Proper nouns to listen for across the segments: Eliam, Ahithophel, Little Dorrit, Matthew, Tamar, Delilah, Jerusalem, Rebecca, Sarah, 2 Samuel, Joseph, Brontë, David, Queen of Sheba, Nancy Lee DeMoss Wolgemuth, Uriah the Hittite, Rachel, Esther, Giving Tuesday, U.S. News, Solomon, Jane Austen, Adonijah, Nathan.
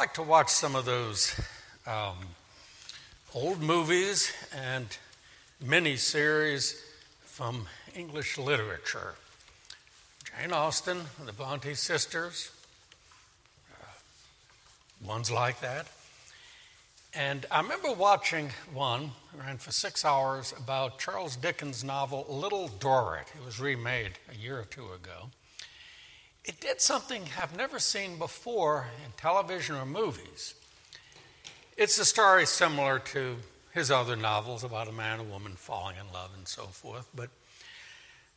like to watch some of those old movies and miniseries from English literature. Jane Austen, the Brontë sisters, ones like that. And I remember watching one, ran for 6 hours, about Charles Dickens' novel Little Dorrit. It was remade a year or two ago. It did something I've never seen before in television or movies. It's a story similar to his other novels about a man and woman falling in love and so forth, but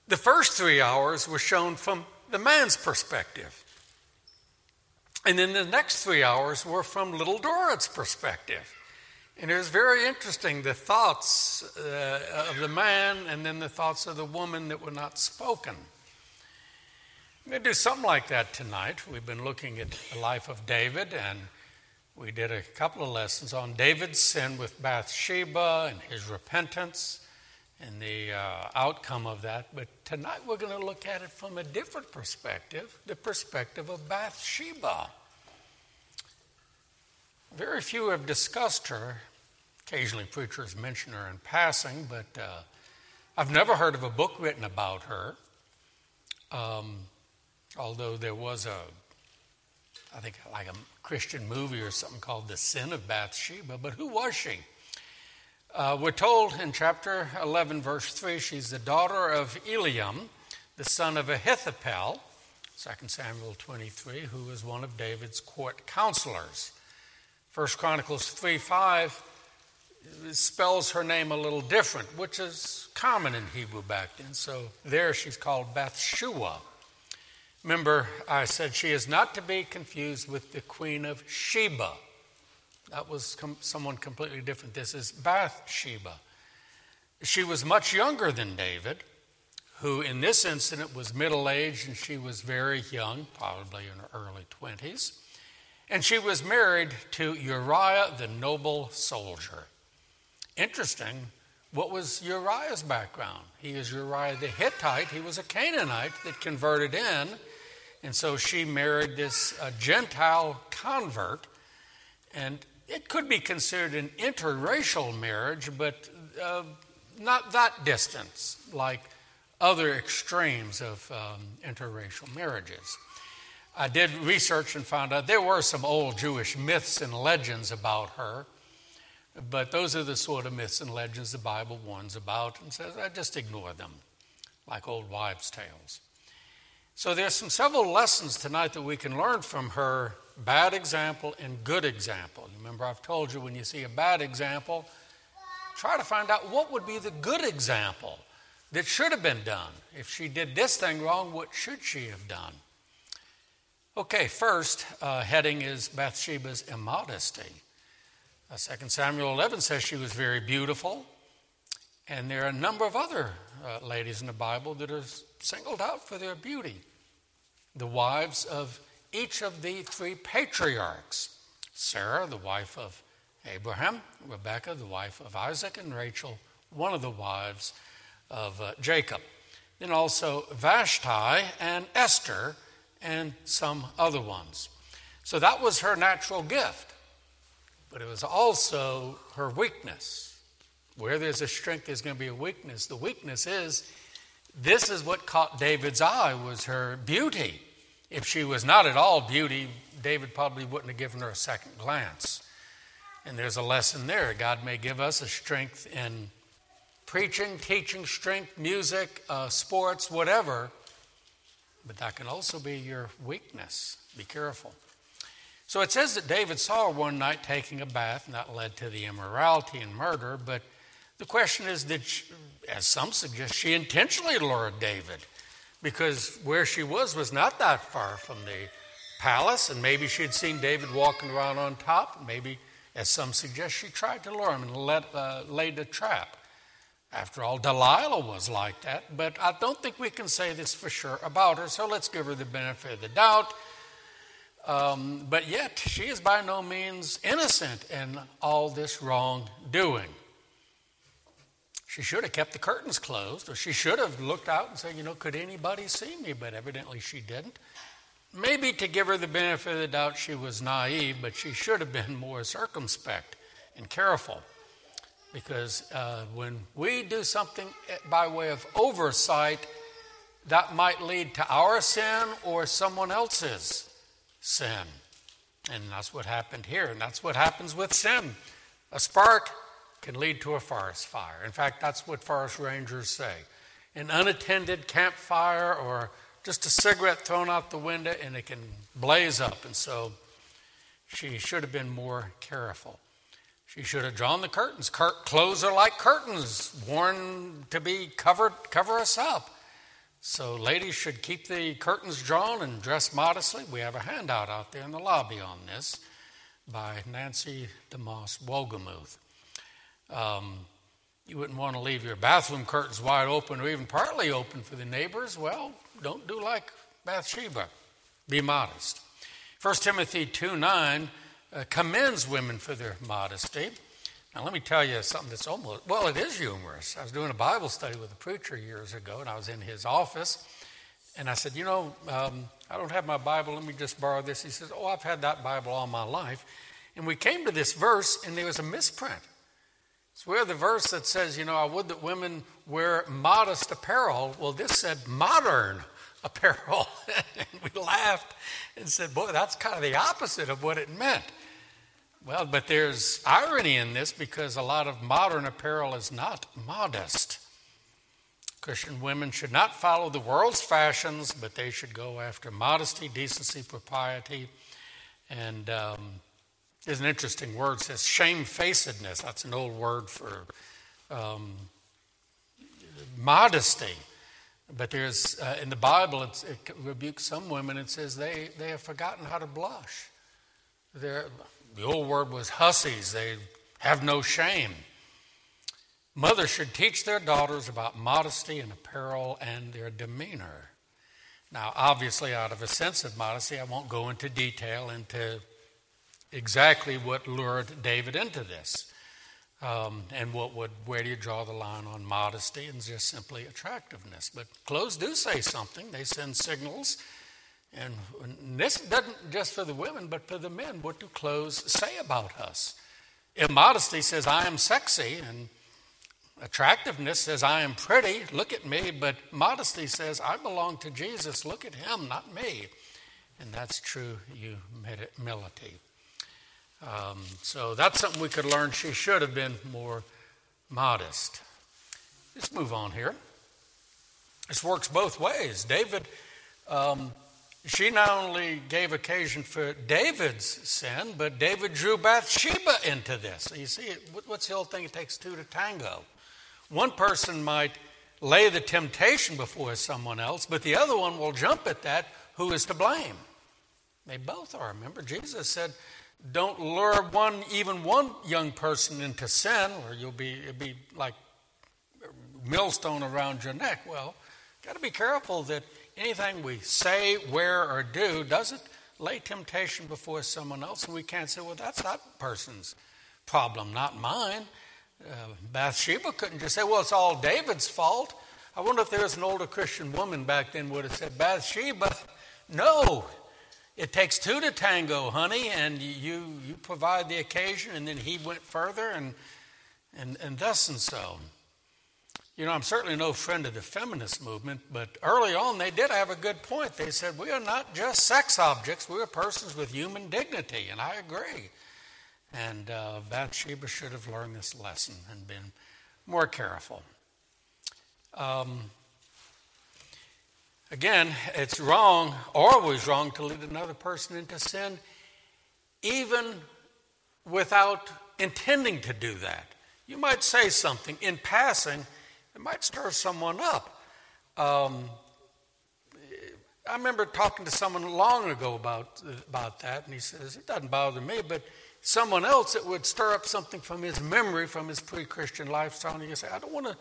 the first 3 hours were shown from the man's perspective. And then the next 3 hours were from Little Dorrit's perspective. And it was very interesting, the thoughts of the man and then the thoughts of the woman that were not spoken. I'm going to do something like that tonight. We've been looking at the life of David, and we did a couple of lessons on David's sin with Bathsheba and his repentance and the outcome of that. But tonight we're going to look at it from a different perspective, the perspective of Bathsheba. Very few have discussed her. Occasionally preachers mention her in passing, but I've never heard of a book written about her. Although there was a Christian movie or something called The Sin of Bathsheba, but who was she? We're told in chapter 11, verse 3, she's the daughter of Eliam, the son of Ahithophel, 2 Samuel 23, who was one of David's court counselors. 1 Chronicles 3:5 spells her name a little different, which is common in Hebrew back then. So there she's called Bathsheba. Remember, I said she is not to be confused with the Queen of Sheba. That was someone completely different. This is Bathsheba. She was much younger than David, who in this incident was middle-aged, and she was very young, probably in her early 20s. And she was married to Uriah the noble soldier. Interesting. What was Uriah's background? He is Uriah the Hittite. He was a Canaanite that converted in. And so she married this Gentile convert. And it could be considered an interracial marriage, but not that distance, like other extremes of interracial marriages. I did research and found out there were some old Jewish myths and legends about her. But those are the sort of myths and legends the Bible warns about and says, I just ignore them, like old wives' tales. So there's several lessons tonight that we can learn from her bad example and good example. Remember, I've told you when you see a bad example, try to find out what would be the good example that should have been done. If she did this thing wrong, what should she have done? Okay, first heading is Bathsheba's immodesty. 2 Samuel 11 says she was very beautiful, and there are a number of other ladies in the Bible that are singled out for their beauty. The wives of each of the three patriarchs, Sarah, the wife of Abraham, Rebecca, the wife of Isaac, and Rachel, one of the wives of Jacob. Then also Vashti and Esther and some other ones. So that was her natural gift. But it was also her weakness. Where there's a strength, there's going to be a weakness. The weakness is, this is what caught David's eye, was her beauty. If she was not at all beauty, David probably wouldn't have given her a second glance. And there's a lesson there. God may give us a strength in preaching, teaching, strength, music, sports, whatever. But that can also be your weakness. Be careful. So it says that David saw her one night taking a bath, and that led to the immorality and murder. But the question is, did she, as some suggest, she intentionally lured David, because where she was not that far from the palace, and maybe she had seen David walking around on top. Maybe, as some suggest, she tried to lure him and laid a trap. After all, Delilah was like that, but I don't think we can say this for sure about her, so let's give her the benefit of the doubt. But yet, she is by no means innocent in all this wrongdoing. She should have kept the curtains closed, or she should have looked out and said, could anybody see me? But evidently she didn't. Maybe to give her the benefit of the doubt, she was naive, but she should have been more circumspect and careful. Because when we do something by way of oversight, that might lead to our sin or someone else's sin. And that's what happened here. And that's what happens with sin. A spark can lead to a forest fire. In fact, that's what forest rangers say. An unattended campfire or just a cigarette thrown out the window and it can blaze up. And so she should have been more careful. She should have drawn the curtains. Clothes are like curtains, worn to be covered, cover us up. So ladies should keep the curtains drawn and dress modestly. We have a handout out there in the lobby on this by Nancy DeMoss Wolgemuth. You wouldn't want to leave your bathroom curtains wide open or even partly open for the neighbors. Well, don't do like Bathsheba. Be modest. 1 Timothy 2:9 commends women for their modesty. Now, let me tell you something that's almost, well, it is humorous. I was doing a Bible study with a preacher years ago, and I was in his office, and I said, I don't have my Bible. Let me just borrow this. He says, oh, I've had that Bible all my life. And we came to this verse, and there was a misprint. It's where the verse that says, I would that women wear modest apparel. Well, this said modern apparel. And we laughed and said, boy, that's kind of the opposite of what it meant. Well, but there's irony in this because a lot of modern apparel is not modest. Christian women should not follow the world's fashions, but they should go after modesty, decency, propriety, and there's an interesting word, it says shamefacedness. That's an old word for modesty. But there's, in the Bible, it rebukes some women. It says they have forgotten how to blush. The old word was hussies. They have no shame. Mothers should teach their daughters about modesty and apparel and their demeanor. Now, obviously, out of a sense of modesty, I won't go into detail into exactly what lured David into this, and where do you draw the line on modesty and just simply attractiveness. But clothes do say something. They send signals. And this doesn't just for the women, but for the men. What do clothes say about us? Immodesty says, I am sexy, and attractiveness says, I am pretty, look at me. But modesty says, I belong to Jesus, look at him, not me. And that's true humility. So that's something we could learn. She should have been more modest. Let's move on here. This works both ways. David, she not only gave occasion for David's sin, but David drew Bathsheba into this. You see, what's the old thing? It takes two to tango. One person might lay the temptation before someone else, but the other one will jump at that who is to blame. They both are. Remember, Jesus said, don't lure even one young person into sin, or it'll be like a millstone around your neck. Well, got to be careful that anything we say, wear, or do doesn't lay temptation before someone else, and we can't say, well, that's that person's problem, not mine. Bathsheba couldn't just say, well, it's all David's fault. I wonder if there was an older Christian woman back then would have said, Bathsheba, no. It takes two to tango, honey, and you provide the occasion, and then he went further, and thus and so. I'm certainly no friend of the feminist movement, but early on they did have a good point. They said, we are not just sex objects, we are persons with human dignity, and I agree. And Bathsheba should have learned this lesson and been more careful. Again, it's wrong, always wrong, to lead another person into sin, even without intending to do that. You might say something in passing, it might stir someone up. I remember talking to someone long ago about that, and he says, it doesn't bother me, but someone else, it would stir up something from his memory, from his pre-Christian lifestyle, and you say, I don't want to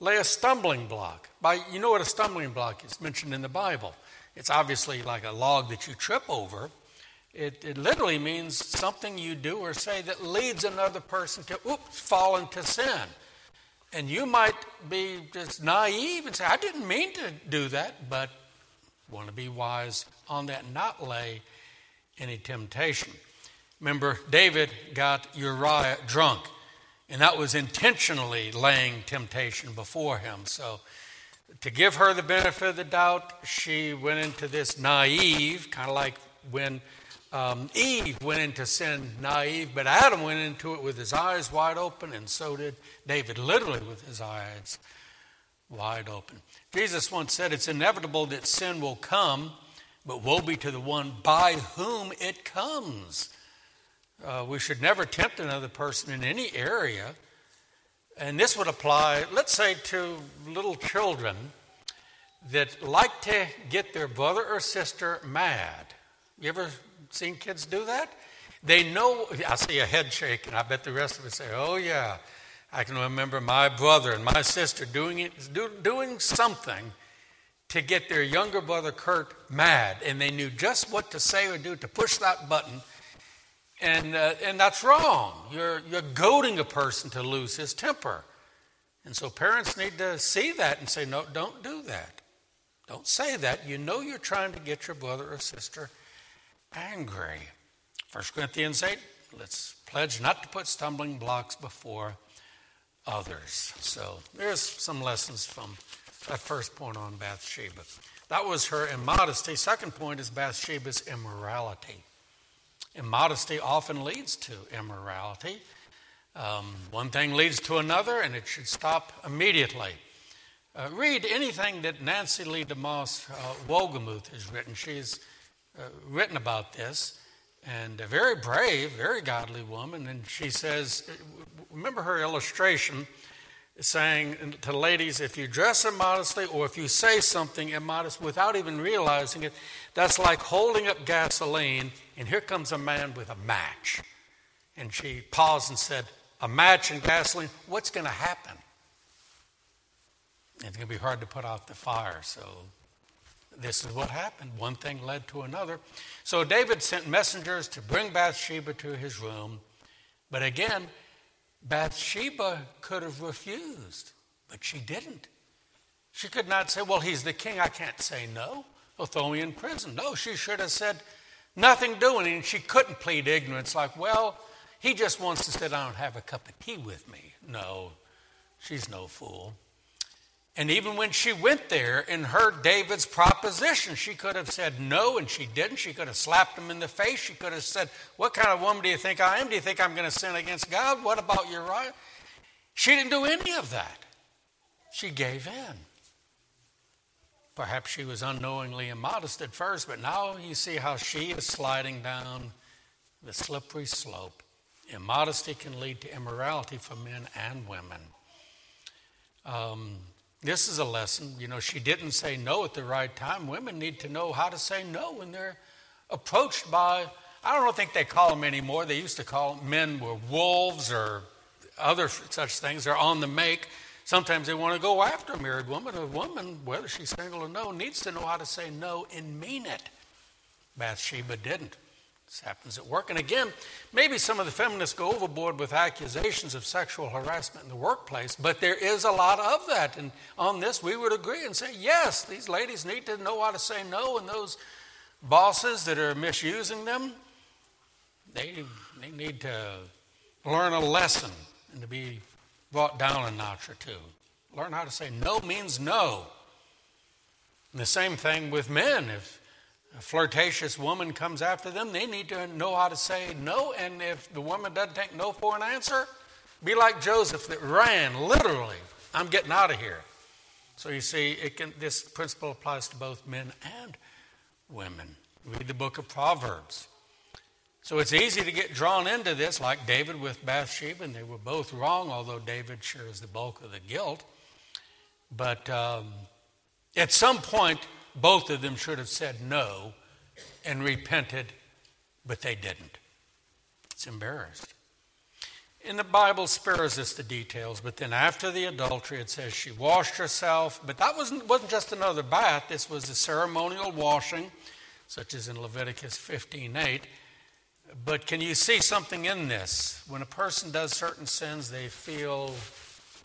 lay a stumbling block. You know what a stumbling block is mentioned in the Bible. It's obviously like a log that you trip over. It literally means something you do or say that leads another person to fall into sin. And you might be just naive and say, I didn't mean to do that, but want to be wise on that not lay any temptation. Remember, David got Uriah drunk, and that was intentionally laying temptation before him. So to give her the benefit of the doubt, she went into this naive, kind of like when Eve went into sin naive, but Adam went into it with his eyes wide open, and so did David, literally with his eyes wide open. Jesus once said, it's inevitable that sin will come, but woe be to the one by whom it comes. We should never tempt another person in any area. And this would apply, let's say, to little children that like to get their brother or sister mad. You ever seen kids do that? They know, I see a head shake, and I bet the rest of us say, oh yeah, I can remember my brother and my sister doing something to get their younger brother Kurt mad, and they knew just what to say or do to push that button, and that's wrong. You're goading a person to lose his temper, and so parents need to see that and say, no, don't do that. Don't say that. You know you're trying to get your brother or sister angry. 1 Corinthians 8, let's pledge not to put stumbling blocks before others. So there's some lessons from that first point on Bathsheba. That was her immodesty. Second point is Bathsheba's immorality. Immodesty often leads to immorality. One thing leads to another, and it should stop immediately. Read anything that Nancy Lee DeMoss Wolgemuth has written. She's written about this, and a very brave, very godly woman. And she says, remember her illustration saying to ladies, if you dress immodestly or if you say something immodest without even realizing it, that's like holding up gasoline and here comes a man with a match. And she paused and said, a match and gasoline, what's going to happen? It's going to be hard to put out the fire, so this is what happened. One thing led to another. So David sent messengers to bring Bathsheba to his room. But again, Bathsheba could have refused, but she didn't. She could not say, well, he's the king, I can't say no. He'll throw me in prison. No, she should have said nothing doing. And she couldn't plead ignorance like, well, he just wants to sit down and have a cup of tea with me. No, she's no fool. And even when she went there and heard David's proposition, she could have said no, and she didn't. She could have slapped him in the face. She could have said, what kind of woman do you think I am? Do you think I'm going to sin against God? What about Uriah? She didn't do any of that. She gave in. Perhaps she was unknowingly immodest at first, but now you see how she is sliding down the slippery slope. Immodesty can lead to immorality for men and women. This is a lesson. You know, she didn't say no at the right time. Women need to know how to say no when they're approached by, I don't think they call them anymore. They used to call them, men were wolves or other such things. They're on the make. Sometimes they want to go after a married woman. A woman, whether she's single or no, needs to know how to say no and mean it. Bathsheba didn't. This happens at work. And again, maybe some of the feminists go overboard with accusations of sexual harassment in the workplace, but there is a lot of that. And on this, we would agree and say, yes, these ladies need to know how to say no, and those bosses that are misusing them, they need to learn a lesson and to be brought down a notch or two. Learn how to say no means no. And the same thing with men. If a flirtatious woman comes after them, they need to know how to say no. And if the woman doesn't take no for an answer, be like Joseph that ran, literally, I'm getting out of here. So you see, this principle applies to both men and women. Read the book of Proverbs. So it's easy to get drawn into this, like David with Bathsheba, and they were both wrong, although David shares the bulk of the guilt. But at some point, both of them should have said no and repented, but they didn't. It's embarrassed. And the Bible spares us the details, but then after the adultery, it says she washed herself. But that wasn't just another bath. This was a ceremonial washing, such as in Leviticus 15:8. But can you see something in this? When a person does certain sins, they feel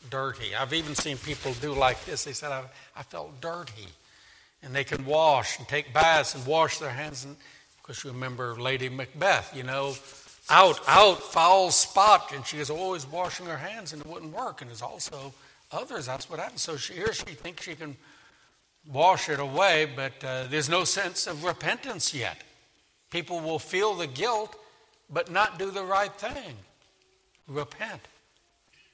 dirty. I've even seen people do like this. They said, I felt dirty. and they can wash and take baths and wash their hands. And of course, you remember Lady Macbeth, you know, out, foul spot. And she is always washing her hands and it wouldn't work. And there's also others, that's what happened. So here she thinks she can wash it away, but there's no sense of repentance yet. People will feel the guilt, but not do the right thing. Repent.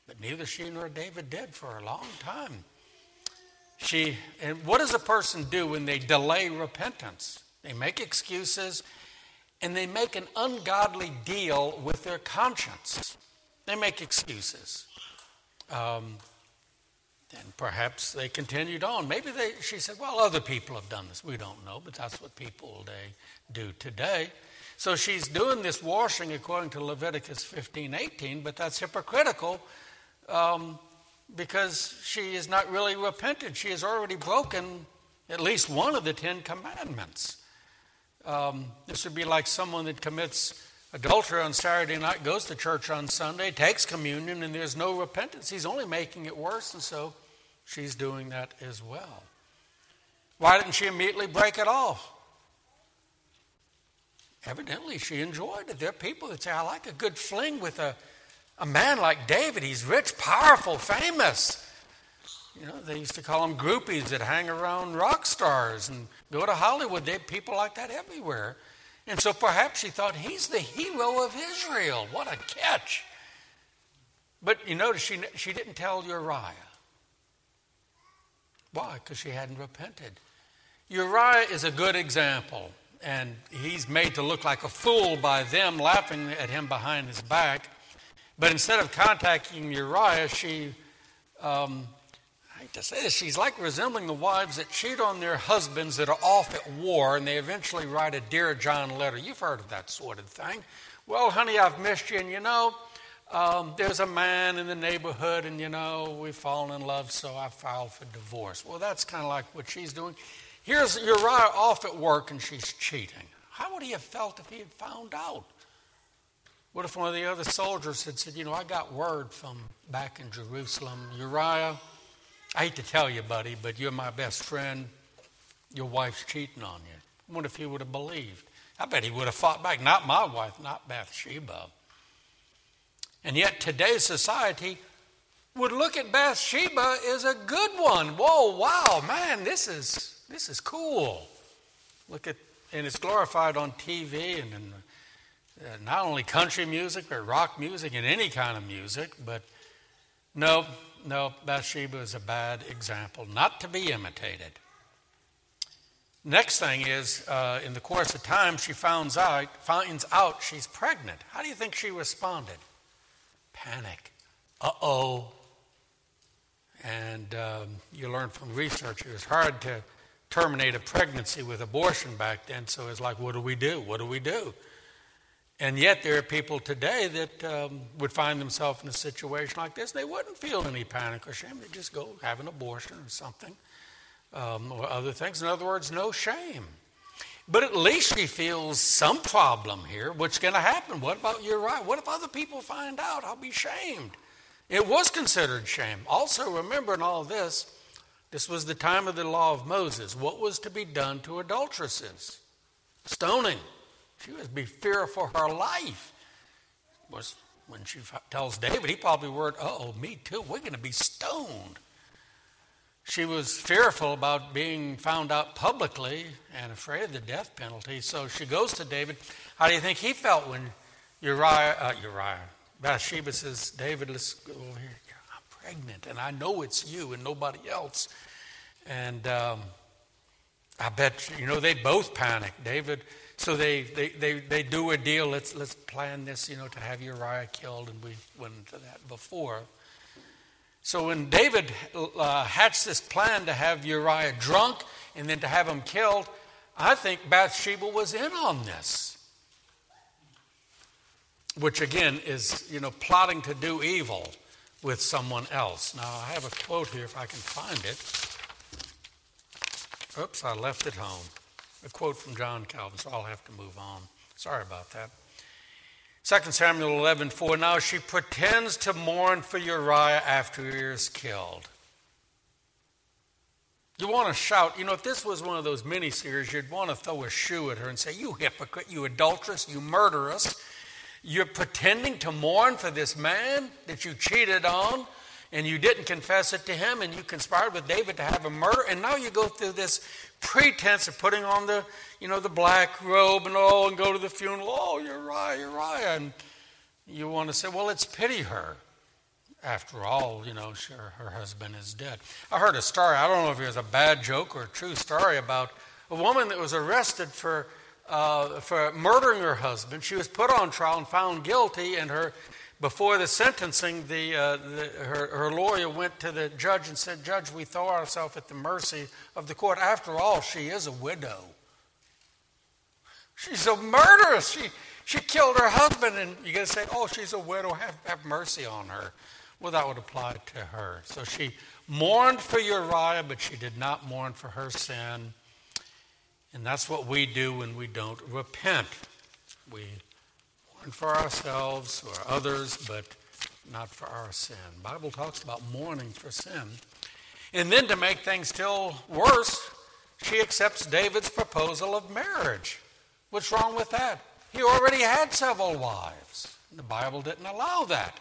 But neither she nor David did for a long time. And what does a person do when they delay repentance? They make excuses, and they make an ungodly deal with their conscience. They make excuses. And perhaps they continued on. Maybe she said, well, other people have done this. We don't know, but that's what people they do today. So she's doing this washing according to Leviticus 15:18, but that's hypocritical because she is not really repented. She has already broken at least one of the 10 commandments. This would be like someone that commits adultery on Saturday night, goes to church on Sunday, takes communion, and there's no repentance. He's only making it worse, and so she's doing that as well. Why didn't she immediately break it off? Evidently, she enjoyed it. There are people that say, I like a good fling with a man like David. He's rich, powerful, famous. You know, they used to call them groupies that hang around rock stars and go to Hollywood. There are people like that everywhere. And so perhaps she thought, he's the hero of Israel. What a catch. But you notice she didn't tell Uriah. Why? Because she hadn't repented. Uriah is a good example. And he's made to look like a fool by them, laughing at him behind his back. But instead of contacting Uriah, she, I hate to say this, she's like resembling the wives that cheat on their husbands that are off at war, and they eventually write a Dear John letter. You've heard of that sort of thing. Well, honey, I've missed you, and you know, there's a man in the neighborhood, and you know, we've fallen in love, so I filed for divorce. Well, that's kind of like what she's doing. Here's Uriah off at work, and she's cheating. How would he have felt if he had found out? What if one of the other soldiers had said, you know, I got word from back in Jerusalem, Uriah, I hate to tell you, buddy, but you're my best friend. Your wife's cheating on you. I wonder if he would have believed. I bet he would have fought back. Not my wife, not Bathsheba. And yet today's society would look at Bathsheba as a good one. Whoa, wow, man, this is cool. Look at, and it's glorified on TV and in not only country music, but rock music and any kind of music. But no, Bathsheba is a bad example, not to be imitated. Next thing is, in the course of time, she finds out she's pregnant. How do you think she responded? Panic. Uh-oh. And you learn from research, it was hard to terminate a pregnancy with abortion back then, so it's like, what do we do? What do we do? And yet there are people today that would find themselves in a situation like this. They wouldn't feel any panic or shame. They just go have an abortion or something or other things. In other words, no shame. But at least she feels some problem here. What's going to happen? What about Uriah? What if other people find out? I'll be shamed. It was considered shame. Also, remember in all this, this was the time of the law of Moses. What was to be done to adulteresses? Stoning. She was to be feared for her life. Of course, when she tells David, he probably worried, uh-oh, me too, we're going to be stoned. She was fearful about being found out publicly and afraid of the death penalty. So she goes to David. How do you think he felt when Bathsheba says, David, let's go over here. Pregnant, and I know it's you and nobody else. And I bet, you know, they both panicked, David. So they do a deal. Let's plan this, you know, to have Uriah killed, and we went into that before. So when David hatched this plan to have Uriah drunk and then to have him killed, I think Bathsheba was in on this, which again is, you know, plotting to do evil with someone else. Now, I have a quote here if I can find it. Oops, I left it home. A quote from John Calvin, so I'll have to move on. Sorry about that. 2 Samuel 11:4. Now she pretends to mourn for Uriah after he is killed. You want to shout. You know, if this was one of those miniseries, you'd want to throw a shoe at her and say, "You hypocrite, you adulteress, you murderess. You're pretending to mourn for this man that you cheated on, and you didn't confess it to him, and you conspired with David to have him murdered, and now you go through this pretense of putting on the, you know, the black robe and all, and go to the funeral. Oh, Uriah, and you want to say, well, it's pity her. After all, you know, sure, her husband is dead." I heard a story, I don't know if it was a bad joke or a true story, about a woman that was arrested for murdering her husband. She was put on trial and found guilty, and before the sentencing, her lawyer went to the judge and said, "Judge, we throw ourselves at the mercy of the court. After all, she is a widow. She's a murderess. She killed her husband," and you're going to say, "Oh, she's a widow. Have mercy on her." Well, that would apply to her. So she mourned for Uriah, but she did not mourn for her sin. And that's what we do when we don't repent. We mourn for ourselves or others, but not for our sin. The Bible talks about mourning for sin. And then, to make things still worse, she accepts David's proposal of marriage. What's wrong with that? He already had several wives. The Bible didn't allow that.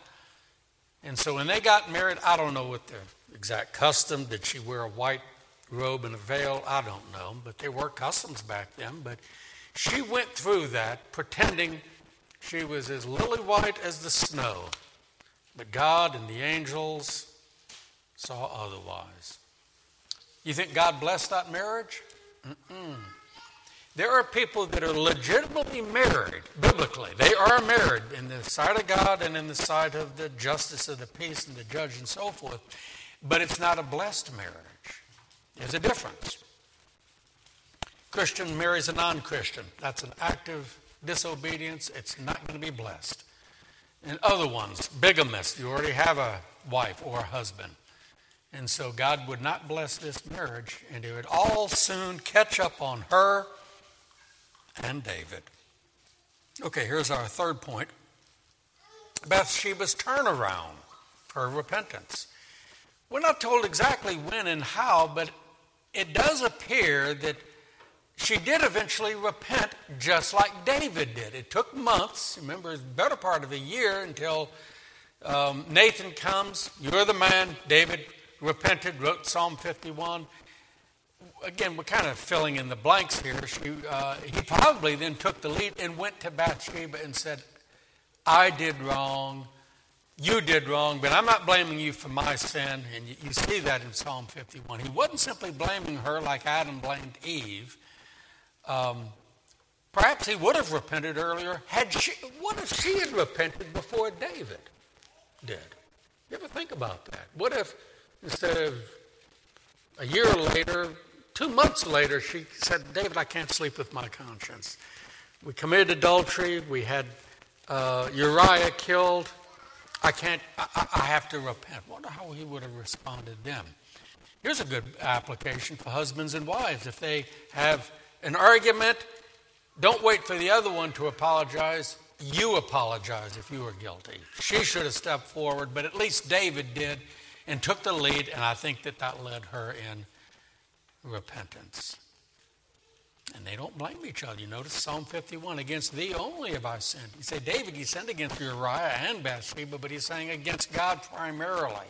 And so when they got married, I don't know what the exact custom, did she wear a white robe and a veil? I don't know, but there were customs back then. But she went through that pretending she was as lily white as the snow. But God and the angels saw otherwise. You think God blessed that marriage? Mm-mm. There are people that are legitimately married, biblically. They are married in the sight of God and in the sight of the justice of the peace and the judge and so forth. But it's not a blessed marriage. There's a difference. Christian marries a non-Christian. That's an act of disobedience. It's not going to be blessed. And other ones, bigamous. You already have a wife or a husband. And so God would not bless this marriage, and it would all soon catch up on her and David. Okay, here's our third point. Bathsheba's turnaround, her repentance. We're not told exactly when and how, but it does appear that she did eventually repent just like David did. It took months, remember, the better part of a year until Nathan comes. "You're the man." David repented, wrote Psalm 51. Again, we're kind of filling in the blanks here. He probably then took the lead and went to Bathsheba and said, "I did wrong, you did wrong, but I'm not blaming you for my sin." And you see that in Psalm 51. He wasn't simply blaming her like Adam blamed Eve. Perhaps he would have repented earlier. What if she had repented before David did? You ever think about that? What if instead of a year later, 2 months later, she said, "David, I can't sleep with my conscience. We committed adultery. We had Uriah killed. I have to repent." Wonder how he would have responded then. Here's a good application for husbands and wives. If they have an argument, don't wait for the other one to apologize. You apologize if you are guilty. She should have stepped forward, but at least David did and took the lead, and I think that led her in repentance. And they don't blame each other. You notice Psalm 51, "Against thee only have I sinned." You say, David, he sinned against Uriah and Bathsheba, but he's saying against God primarily.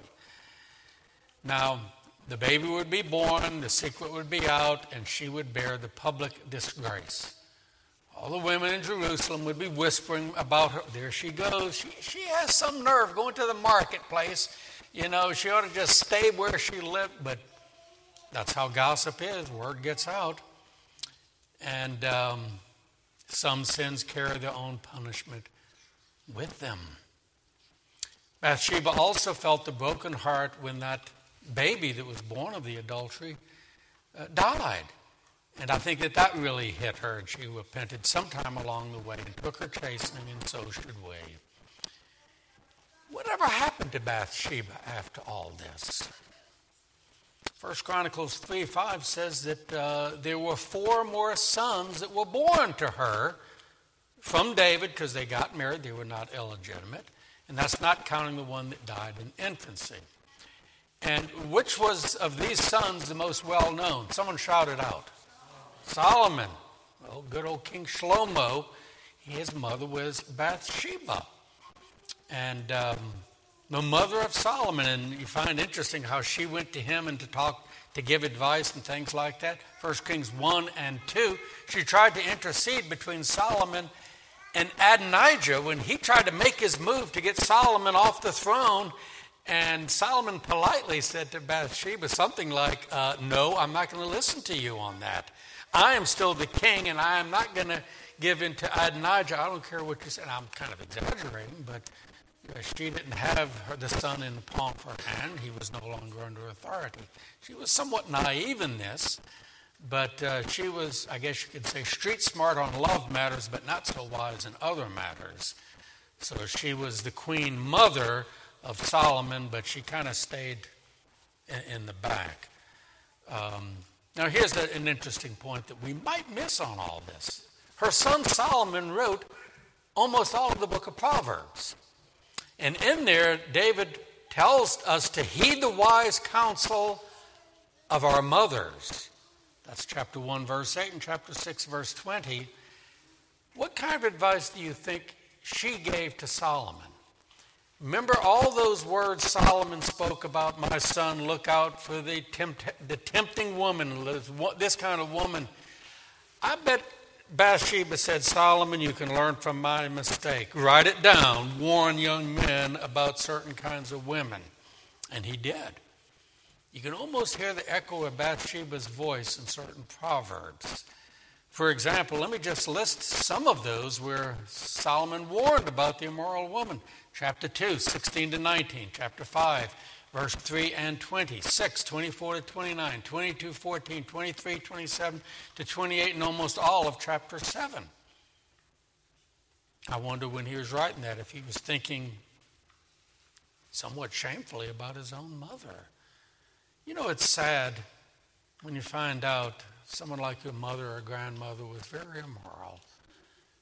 Now, the baby would be born, the secret would be out, and she would bear the public disgrace. All the women in Jerusalem would be whispering about her. There she goes. She has some nerve going to the marketplace. You know, she ought to just stay where she lived, but that's how gossip is. Word gets out. And some sins carry their own punishment with them. Bathsheba also felt the broken heart when that baby that was born of the adultery died. And I think that really hit her, and she repented sometime along the way and took her chastening, and so should we. Whatever happened to Bathsheba after all this? 1 Chronicles 3:5 says that there were four more sons that were born to her from David because they got married. They were not illegitimate. And that's not counting the one that died in infancy. And which was of these sons the most well known? Someone shouted out. Solomon. Oh, good old King Shlomo. His mother was Bathsheba. And the mother of Solomon. And you find interesting how she went to him and to give advice and things like that. 1 Kings 1 and 2. She tried to intercede between Solomon and Adonijah when he tried to make his move to get Solomon off the throne. And Solomon politely said to Bathsheba something like, no, I'm not going to listen to you on that. I am still the king, and I am not going to give in to Adonijah. I don't care what you say. And I'm kind of exaggerating, but she didn't have the son in the palm of her hand. He was no longer under authority. She was somewhat naive in this, but she was, I guess you could say, street smart on love matters, but not so wise in other matters. So she was the queen mother of Solomon, but she kind of stayed in the back. Now here's an interesting point that we might miss on all this. Her son Solomon wrote almost all of the book of Proverbs. And in there, David tells us to heed the wise counsel of our mothers. That's chapter 1, verse 8, and chapter 6, verse 20. What kind of advice do you think she gave to Solomon? Remember all those words Solomon spoke about, my son, look out for the tempting woman, this kind of woman. I bet Bathsheba said, Solomon, you can learn from my mistake. Write it down. Warn young men about certain kinds of women. And he did. You can almost hear the echo of Bathsheba's voice in certain proverbs. For example, let me just list some of those where Solomon warned about the immoral woman. Chapter 2, 16 to 19. Chapter 5, verse 3 and 20. 6, 24 to 29. 22, 14. 23, 27 to 28. And almost all of chapter 7. I wonder when he was writing that if he was thinking somewhat shamefully about his own mother. You know, it's sad when you find out someone like your mother or grandmother was very immoral.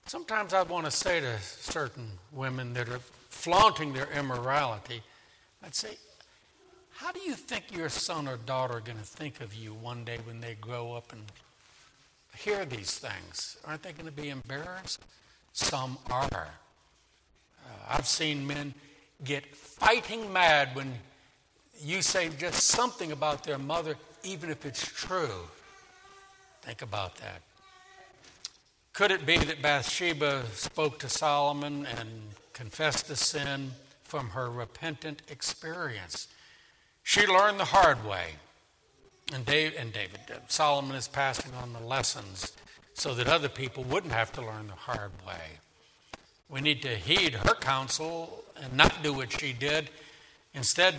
Sometimes I want to say to certain women that are flaunting their immorality, I'd say, how do you think your son or daughter are going to think of you one day when they grow up and hear these things? Aren't they going to be embarrassed? Some are. I've seen men get fighting mad when you say just something about their mother, even if it's true. Think about that. Could it be that Bathsheba spoke to Solomon and confessed the sin from her repentant experience? She learned the hard way. And Solomon is passing on the lessons so that other people wouldn't have to learn the hard way. We need to heed her counsel and not do what she did. Instead,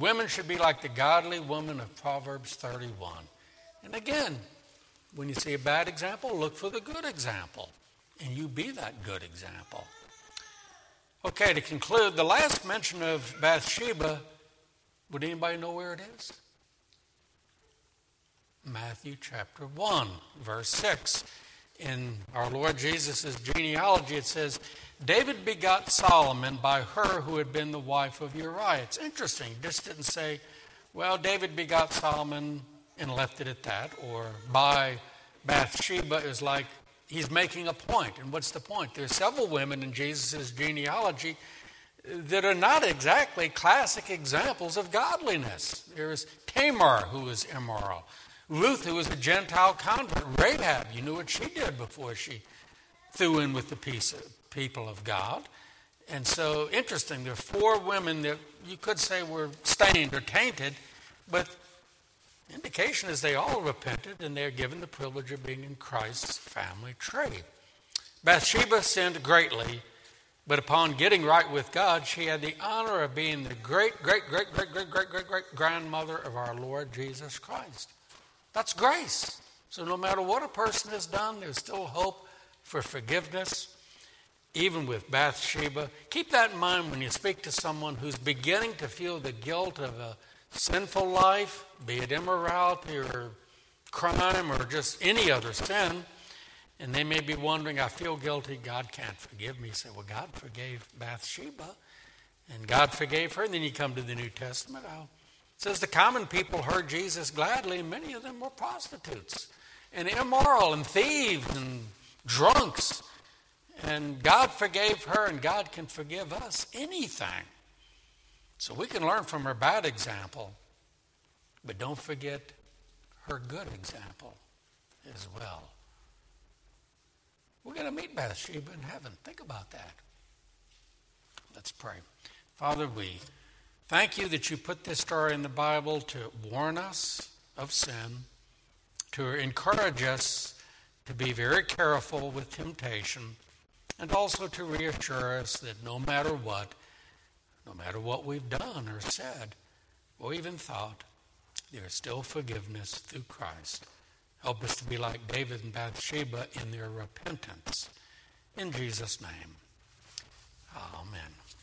women should be like the godly woman of Proverbs 31. And again, when you see a bad example, look for the good example, and you be that good example. Okay, to conclude, the last mention of Bathsheba, would anybody know where it is? Matthew chapter 1, verse 6. In our Lord Jesus' genealogy, it says, David begot Solomon by her who had been the wife of Uriah. It's interesting. This didn't say, well, David begot Solomon and left it at that, or by Bathsheba is like he's making a point. And what's the point? There's several women in Jesus' genealogy that are not exactly classic examples of godliness. There is Tamar, who is immoral. Ruth, who was a Gentile convert. Rahab, you knew what she did before she threw in with the people of God. And so, interesting, there are four women that you could say were stained or tainted, but indication is they all repented and they're given the privilege of being in Christ's family tree. Bathsheba sinned greatly, but upon getting right with God, she had the honor of being the great grandmother of our Lord Jesus Christ. That's grace. So no matter what a person has done, there's still hope for forgiveness, even with Bathsheba. Keep that in mind when you speak to someone who's beginning to feel the guilt of a sinful life, be it immorality or crime or just any other sin, and they may be wondering, I feel guilty, God can't forgive me. You say, well, God forgave Bathsheba, and God forgave her, and then you come to the New Testament. I'll It says the common people heard Jesus gladly, and many of them were prostitutes and immoral and thieves and drunks. And God forgave her, and God can forgive us anything. So we can learn from her bad example, but don't forget her good example as well. We're going to meet Bathsheba in heaven. Think about that. Let's pray. Father, we thank you that you put this story in the Bible to warn us of sin, to encourage us to be very careful with temptation, and also to reassure us that no matter what we've done or said or even thought, there is still forgiveness through Christ. Help us to be like David and Bathsheba in their repentance. In Jesus' name, amen.